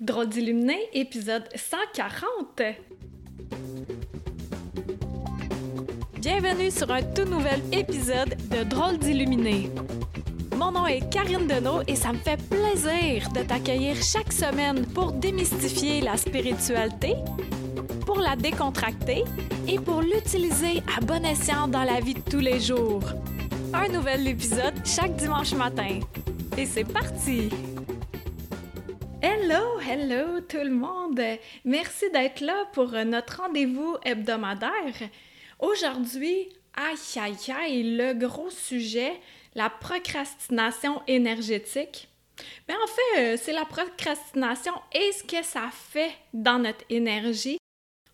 Drôle d'illuminé, épisode 140! Bienvenue sur un tout nouvel épisode de Drôle d'illuminé. Mon nom est Karine Deneau et ça me fait plaisir de t'accueillir chaque semaine pour démystifier la spiritualité, pour la décontracter et pour l'utiliser à bon escient dans la vie de tous les jours. Un nouvel épisode chaque dimanche matin. Et c'est parti! Hello, hello tout le monde! Merci d'être là pour notre rendez-vous hebdomadaire. Aujourd'hui, aïe aïe aïe, le gros sujet, la procrastination énergétique. Mais en fait, c'est la procrastination et ce que ça fait dans notre énergie.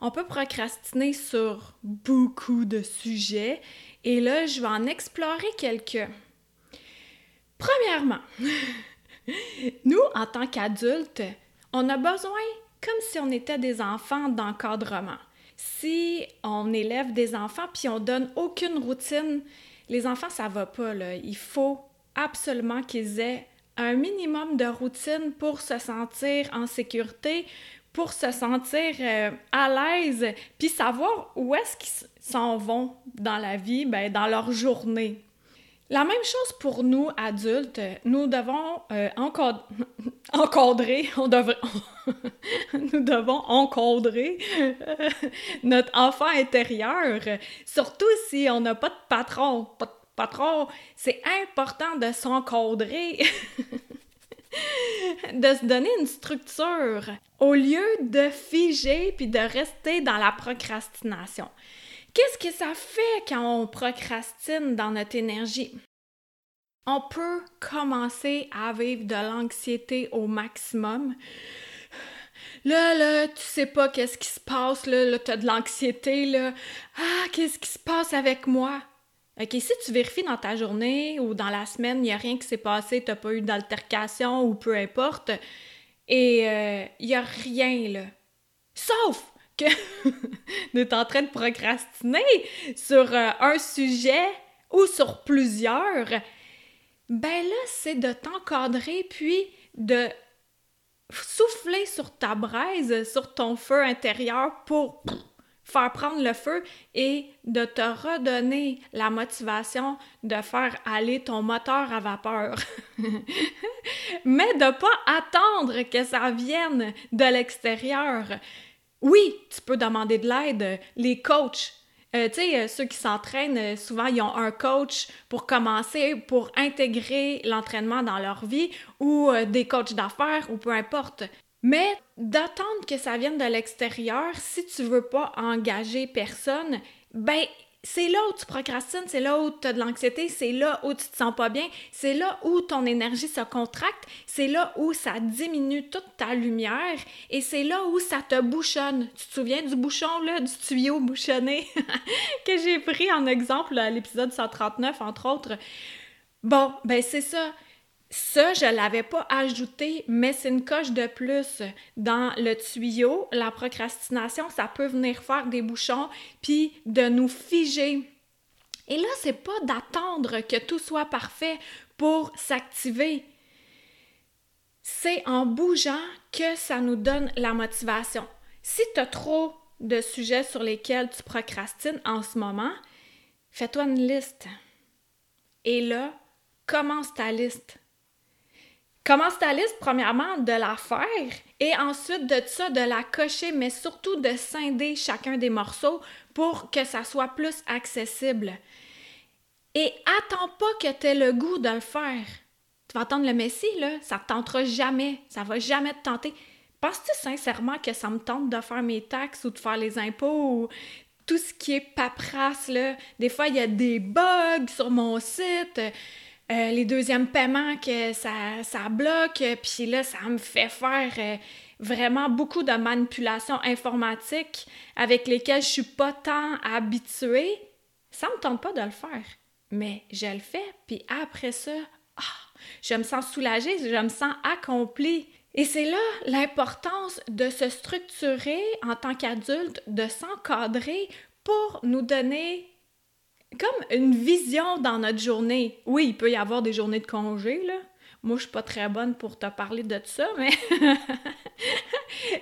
On peut procrastiner sur beaucoup de sujets et là, je vais en explorer quelques. Premièrement, nous, en tant qu'adultes, on a besoin, comme si on était des enfants, d'encadrement. Si on élève des enfants puis on donne aucune routine, les enfants, ça va pas, là. Il faut absolument qu'ils aient un minimum de routine pour se sentir en sécurité, pour se sentir à l'aise, puis savoir où est-ce qu'ils s'en vont dans la vie, ben, dans leur journée. La même chose pour nous, adultes, nous devons encadrer notre enfant intérieur, surtout si on n'a pas de patron. Pas de patron, c'est important de s'encadrer, de se donner une structure, au lieu de figer puis de rester dans la procrastination. Qu'est-ce que ça fait quand on procrastine dans notre énergie? On peut commencer à vivre de l'anxiété au maximum. Là, tu sais pas qu'est-ce qui se passe, là t'as de l'anxiété, là. Ah, qu'est-ce qui se passe avec moi? OK, si tu vérifies dans ta journée ou dans la semaine, il n'y a rien qui s'est passé, t'as pas eu d'altercation ou peu importe, et il n'y a rien, là. Sauf! D'être en train de procrastiner sur un sujet ou sur plusieurs, ben là, c'est de t'encadrer puis de souffler sur ta braise, sur ton feu intérieur pour faire prendre le feu et de te redonner la motivation de faire aller ton moteur à vapeur. Mais de ne pas attendre que ça vienne de l'extérieur. Oui, tu peux demander de l'aide. Les coachs, ceux qui s'entraînent, souvent, ils ont un coach pour commencer, pour intégrer l'entraînement dans leur vie ou des coachs d'affaires ou peu importe. Mais d'attendre que ça vienne de l'extérieur, si tu veux pas engager personne, ben c'est là où tu procrastines, c'est là où tu as de l'anxiété, c'est là où tu te sens pas bien, c'est là où ton énergie se contracte, c'est là où ça diminue toute ta lumière et c'est là où ça te bouchonne. Tu te souviens du bouchon, là, du tuyau bouchonné que j'ai pris en exemple à l'épisode 139, entre autres? Bon, ben c'est ça. Ça, je l'avais pas ajouté, mais c'est une coche de plus. Dans le tuyau, la procrastination, ça peut venir faire des bouchons puis de nous figer. Et là, c'est pas d'attendre que tout soit parfait pour s'activer. C'est en bougeant que ça nous donne la motivation. Si tu as trop de sujets sur lesquels tu procrastines en ce moment, fais-toi une liste. Et là, commence ta liste. Commence ta liste, premièrement, de la faire et ensuite de ça, de la cocher, mais surtout de scinder chacun des morceaux pour que ça soit plus accessible. Et attends pas que t'aies le goût de le faire. Tu vas attendre le Messie, là, ça te tentera jamais, ça va jamais te tenter. Penses-tu sincèrement que ça me tente de faire mes taxes ou de faire les impôts ou tout ce qui est paperasse, là? Des fois, il y a des bugs sur mon site. Les deuxièmes paiements, que ça bloque, puis là, ça me fait faire vraiment beaucoup de manipulations informatiques avec lesquelles je suis pas tant habituée. Ça me tente pas de le faire, mais je le fais, puis après ça, je me sens soulagée, je me sens accomplie. Et c'est là l'importance de se structurer en tant qu'adulte, de s'encadrer pour nous donner comme une vision dans notre journée. Oui, il peut y avoir des journées de congé, là. Moi, je suis pas très bonne pour te parler de ça, mais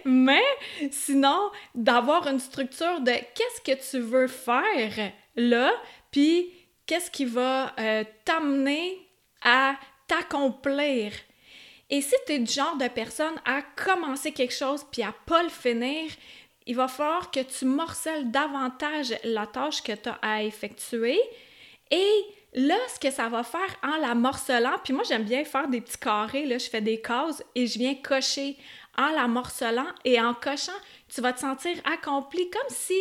Mais sinon, d'avoir une structure de qu'est-ce que tu veux faire là, puis qu'est-ce qui va t'amener à t'accomplir. Et si tu es du genre de personne à commencer quelque chose puis à pas le finir, il va falloir que tu morcelles davantage la tâche que tu as à effectuer. Et là, ce que ça va faire en la morcelant, puis moi j'aime bien faire des petits carrés, là, je fais des cases et je viens cocher en la morcelant et en cochant, tu vas te sentir accompli comme si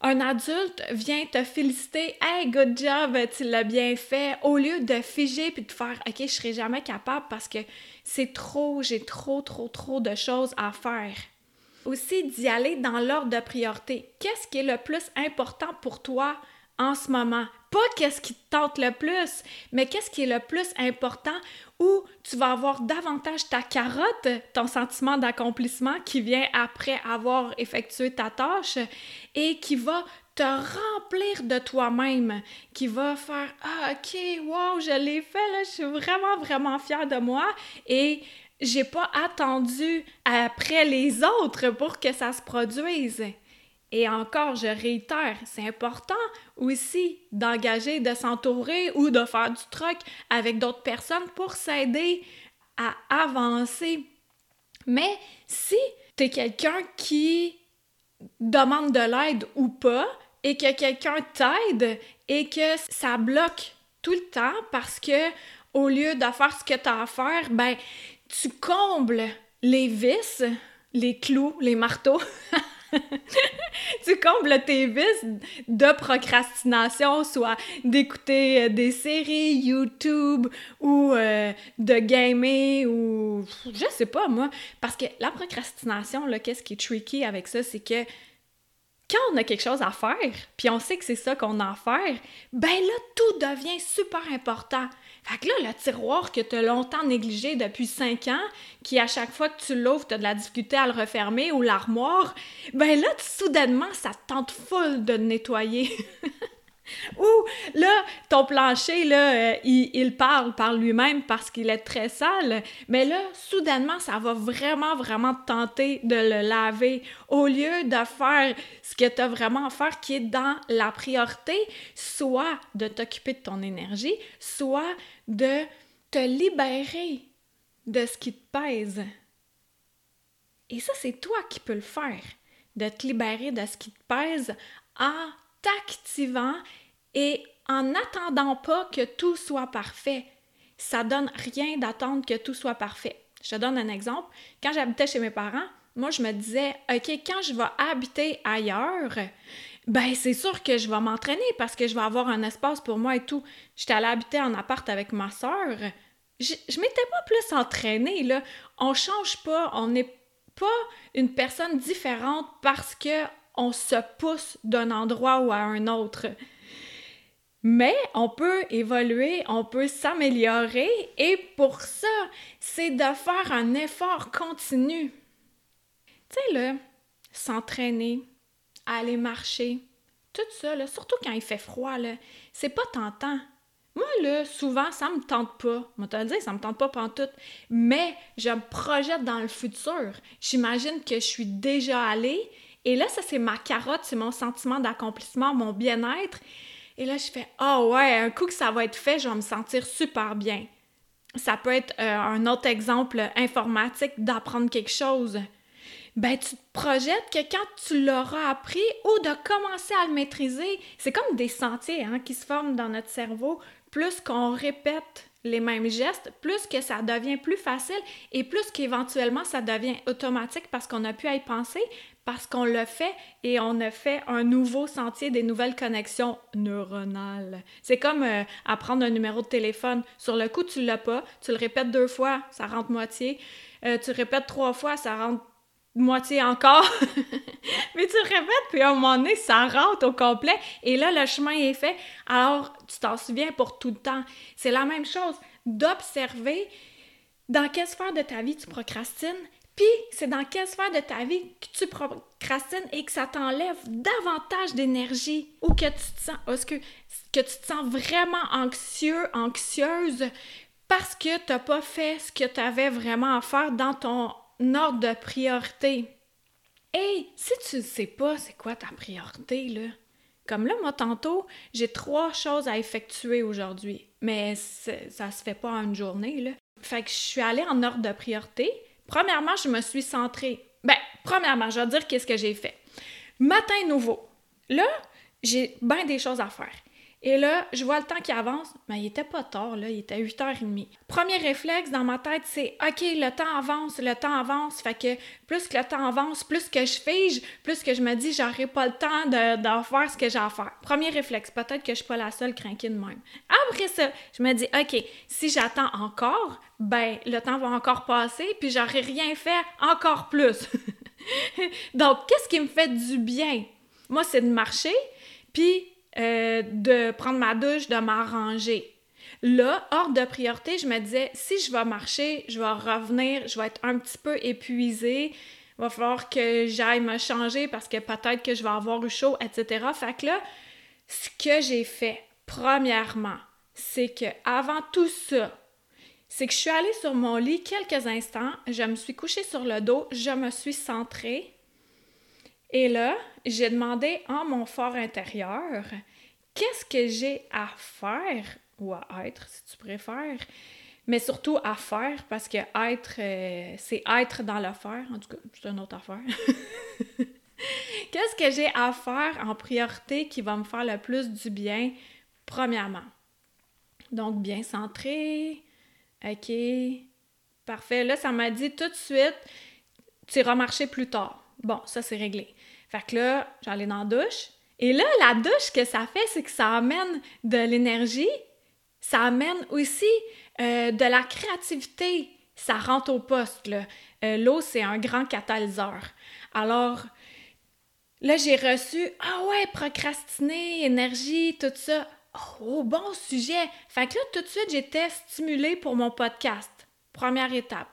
un adulte vient te féliciter « Hey, good job, tu l'as bien fait », au lieu de figer puis de faire « Ok, je serai jamais capable parce que c'est trop, j'ai trop de choses à faire ». Aussi, d'y aller dans l'ordre de priorité. Qu'est-ce qui est le plus important pour toi en ce moment? Pas qu'est-ce qui te tente le plus, mais qu'est-ce qui est le plus important où tu vas avoir davantage ta carotte, ton sentiment d'accomplissement qui vient après avoir effectué ta tâche et qui va te remplir de toi-même, qui va faire « Ah, ok, wow, je l'ai fait, là, je suis vraiment fière de moi » et « j'ai pas attendu après les autres pour que ça se produise ». Et encore, je réitère, c'est important aussi d'engager, de s'entourer ou de faire du troc avec d'autres personnes pour s'aider à avancer. Mais si tu es quelqu'un qui demande de l'aide ou pas et que quelqu'un t'aide et que ça bloque tout le temps parce que au lieu de faire ce que tu as à faire, ben tu combles les vis, les clous, les marteaux. Tu combles tes vices de procrastination, soit d'écouter des séries YouTube ou de gamer ou je sais pas moi. Parce que la procrastination, là, qu'est-ce qui est tricky avec ça, c'est que quand on a quelque chose à faire, puis on sait que c'est ça qu'on a à faire, ben là, tout devient super important. Fait que là, le tiroir que t'as longtemps négligé depuis 5 ans, qui à chaque fois que tu l'ouvres, t'as de la difficulté à le refermer, ou l'armoire, ben là, soudainement, ça te tente full de le nettoyer. Ou là, ton plancher, là, il parle par lui-même parce qu'il est très sale, mais là, soudainement, ça va vraiment te tenter de le laver au lieu de faire ce que tu as vraiment à faire qui est dans la priorité, soit de t'occuper de ton énergie, soit de te libérer de ce qui te pèse. Et ça, c'est toi qui peux le faire, de te libérer de ce qui te pèse en t'activant et en n'attendant pas que tout soit parfait. Ça donne rien d'attendre que tout soit parfait. Je te donne un exemple. Quand j'habitais chez mes parents, moi, je me disais, OK, quand je vais habiter ailleurs, ben c'est sûr que je vais m'entraîner parce que je vais avoir un espace pour moi et tout. J'étais allée habiter en appart avec ma sœur. Je m'étais pas plus entraînée, là. On change pas, on n'est pas une personne différente parce que on se pousse d'un endroit ou à un autre. Mais on peut évoluer, on peut s'améliorer et pour ça, c'est de faire un effort continu. Tu sais, là, s'entraîner, aller marcher, tout ça, là, surtout quand il fait froid, là, c'est pas tentant. Moi, là, souvent, ça me tente pas. Moi, te le dire, ça me tente pas pantoute. Mais je me projette dans le futur. J'imagine que je suis déjà allée. Et là, ça, c'est ma carotte, c'est mon sentiment d'accomplissement, mon bien-être. Et là, je fais « Ah ouais, un coup que ça va être fait, je vais me sentir super bien. » Ça peut être un autre exemple informatique d'apprendre quelque chose. Ben, tu te projettes que quand tu l'auras appris ou de commencer à le maîtriser, c'est comme des sentiers hein, qui se forment dans notre cerveau. Plus qu'on répète les mêmes gestes, plus que ça devient plus facile et plus qu'éventuellement ça devient automatique parce qu'on a pu y penser, parce qu'on le fait et on a fait un nouveau sentier, des nouvelles connexions neuronales. C'est comme apprendre un numéro de téléphone. Sur le coup, tu l'as pas, tu le répètes 2 fois, ça rentre moitié. Tu le répètes 3 fois, ça rentre moitié encore. Mais tu le répètes, puis à un moment donné, ça rentre au complet. Et là, le chemin est fait. Alors, tu t'en souviens pour tout le temps. C'est la même chose d'observer dans quelle sphère de ta vie tu procrastines, puis c'est dans quelle sphère de ta vie que tu procrastines et que ça t'enlève davantage d'énergie ou que tu te sens vraiment anxieux, anxieuse parce que tu n'as pas fait ce que tu avais vraiment à faire dans ton ordre de priorité. Hey, si tu ne sais pas c'est quoi ta priorité, là, comme là, moi, tantôt, j'ai 3 choses à effectuer aujourd'hui, mais ça se fait pas en une journée, là. Fait que je suis allée en ordre de priorité. Premièrement, je me suis centrée. Premièrement, je vais dire qu'est-ce que j'ai fait. Matin nouveau. Là, j'ai bien des choses à faire. Et là, je vois le temps qui avance, mais il était pas tard, là, il était 8h30. Premier réflexe dans ma tête, c'est « OK, le temps avance. » Fait que plus que le temps avance, plus que je fige, plus que je me dis « J'aurai pas le temps de faire ce que j'ai à faire. » Premier réflexe, peut-être que je suis pas la seule crinquée de même. Après ça, je me dis « OK, si j'attends encore, ben le temps va encore passer, puis j'aurai rien fait encore plus. » Donc, qu'est-ce qui me fait du bien? Moi, c'est de marcher, puis... de prendre ma douche, de m'arranger. Là, hors de priorité, je me disais, si je vais marcher, je vais revenir, je vais être un petit peu épuisée, il va falloir que j'aille me changer parce que peut-être que je vais avoir eu chaud, etc. Fait que là, ce que j'ai fait, premièrement, c'est que avant tout ça, c'est que je suis allée sur mon lit quelques instants, je me suis couchée sur le dos, je me suis centrée. Et là, j'ai demandé en mon fort intérieur, qu'est-ce que j'ai à faire, ou à être, si tu préfères, mais surtout à faire, parce que être, c'est être dans le faire, en tout cas, c'est une autre affaire. Qu'est-ce que j'ai à faire en priorité qui va me faire le plus du bien, premièrement? Donc, bien centré, OK, parfait. Là, ça m'a dit tout de suite, tu iras marcher plus tard. Bon, ça, c'est réglé. Fait que là, j'allais dans la douche. Et là, la douche, que ça fait, c'est que ça amène de l'énergie. Ça amène aussi de la créativité. Ça rentre au poste, là. L'eau, c'est un grand catalyseur. Alors, là, j'ai reçu « Ah ouais, procrastiner, énergie, tout ça. Oh, bon sujet! » Fait que là, tout de suite, j'étais stimulée pour mon podcast. Première étape.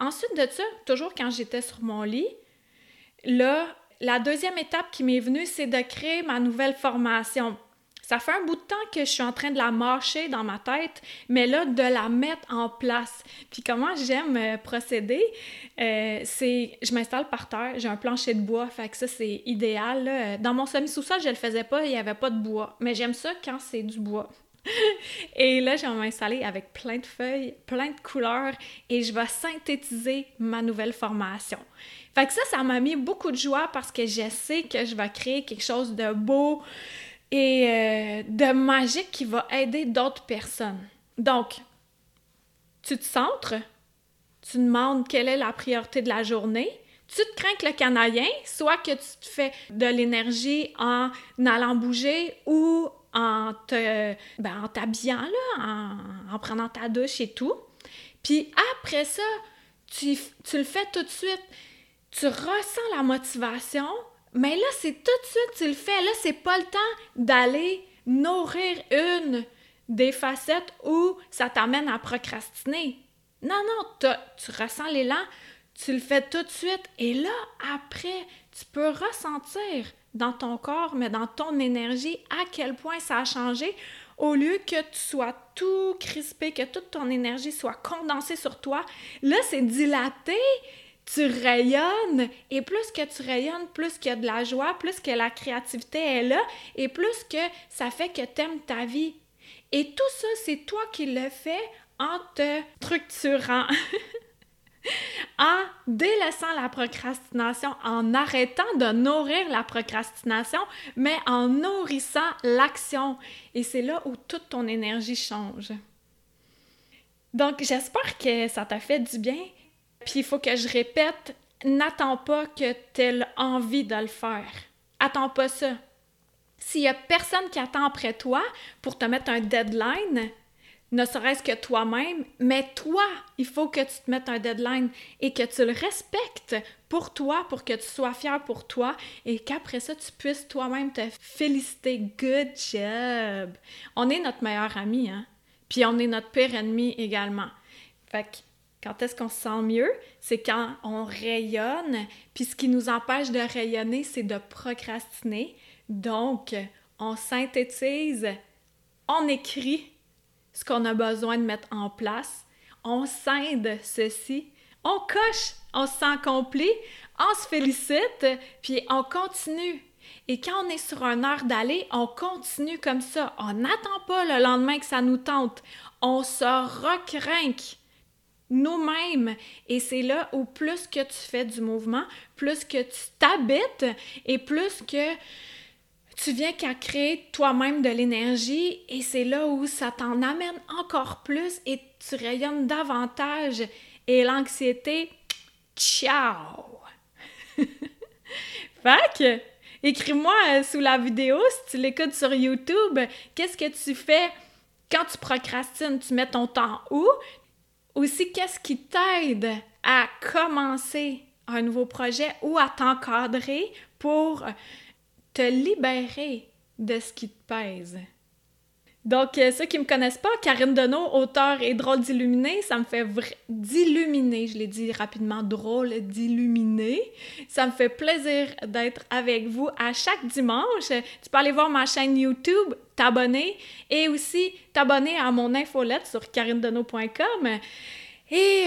Ensuite de ça, toujours quand j'étais sur mon lit, là, la deuxième étape qui m'est venue, c'est de créer ma nouvelle formation. Ça fait un bout de temps que je suis en train de la mâcher dans ma tête, mais là, de la mettre en place. Puis comment j'aime procéder, c'est je m'installe par terre, j'ai un plancher de bois, fait que ça, c'est idéal, là. Dans mon semi-sous-sol, je le faisais pas, il y avait pas de bois, mais j'aime ça quand c'est du bois. Et là, je vais m'installer avec plein de feuilles, plein de couleurs et je vais synthétiser ma nouvelle formation. Fait que ça m'a mis beaucoup de joie parce que je sais que je vais créer quelque chose de beau et de magique qui va aider d'autres personnes. Donc, tu te centres, tu demandes quelle est la priorité de la journée, tu te crains que le canadien, soit que tu te fais de l'énergie en allant bouger ou en t'habillant, là, en prenant ta douche et tout. Puis après ça, tu le fais tout de suite. Tu ressens la motivation, mais là, c'est tout de suite tu le fais. Là, c'est pas le temps d'aller nourrir une des facettes où ça t'amène à procrastiner. Non, tu ressens l'élan, tu le fais tout de suite. Et là, après, tu peux ressentir dans ton corps, mais dans ton énergie, à quel point ça a changé, au lieu que tu sois tout crispé, que toute ton énergie soit condensée sur toi. Là, c'est dilaté, tu rayonnes, et plus que tu rayonnes, plus qu'il y a de la joie, plus que la créativité est là, et plus que ça fait que t'aimes ta vie. Et tout ça, c'est toi qui le fais en te structurant. En délaissant la procrastination, en arrêtant de nourrir la procrastination, mais en nourrissant l'action. Et c'est là où toute ton énergie change. Donc, j'espère que ça t'a fait du bien. Puis, il faut que je répète, n'attends pas que t'aies envie de le faire. Attends pas ça. S'il y a personne qui attend après toi pour te mettre un deadline, ne serait-ce que toi-même, mais toi, il faut que tu te mettes un deadline et que tu le respectes pour toi, pour que tu sois fier pour toi et qu'après ça, tu puisses toi-même te féliciter. Good job! On est notre meilleur ami, hein? Puis on est notre pire ennemi également. Fait que quand est-ce qu'on se sent mieux? C'est quand on rayonne, puis ce qui nous empêche de rayonner, c'est de procrastiner. Donc, on synthétise, on écrit ce qu'on a besoin de mettre en place, on scinde ceci, on coche, on se sent accompli, on se félicite, puis on continue. Et quand on est sur une heure d'aller, on continue comme ça. On n'attend pas le lendemain que ça nous tente. On se recrinque nous-mêmes. Et c'est là où plus que tu fais du mouvement, plus que tu t'habites et plus que tu viens qu'à créer toi-même de l'énergie. Et c'est là où ça t'en amène encore plus et tu rayonnes davantage. Et l'anxiété, ciao! Fait que, écris-moi sous la vidéo, si tu l'écoutes sur YouTube, qu'est-ce que tu fais quand tu procrastines? Tu mets ton temps où? Aussi, qu'est-ce qui t'aide à commencer un nouveau projet ou à t'encadrer pour te libérer de ce qui te pèse? Donc, ceux qui ne me connaissent pas, Karine Deneau, auteure et drôle d'illuminée, ça me fait d'illuminer, je l'ai dit rapidement, drôle d'illuminer. Ça me fait plaisir d'être avec vous à chaque dimanche. Tu peux aller voir ma chaîne YouTube, t'abonner et aussi t'abonner à mon infolette sur karinedeneau.com et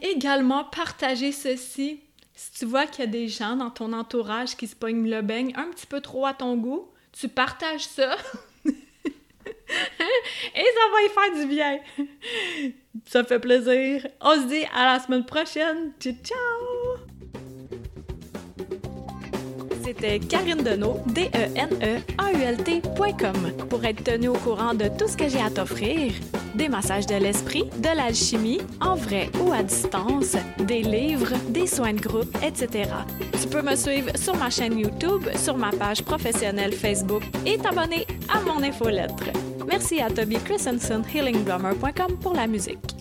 également partager ceci. Si tu vois qu'il y a des gens dans ton entourage qui se pognent le beigne un petit peu trop à ton goût, tu partages ça. Et ça va y faire du bien. Ça fait plaisir. On se dit à la semaine prochaine. Ciao, ciao! C'était Karine Deneau, DENEAULT.com pour être tenue au courant de tout ce que j'ai à t'offrir. Des massages de l'esprit, de l'alchimie, en vrai ou à distance, des livres, des soins de groupe, etc. Tu peux me suivre sur ma chaîne YouTube, sur ma page professionnelle Facebook et t'abonner à mon infolettre. Merci à Toby Christensen, healingdrummer.com pour la musique.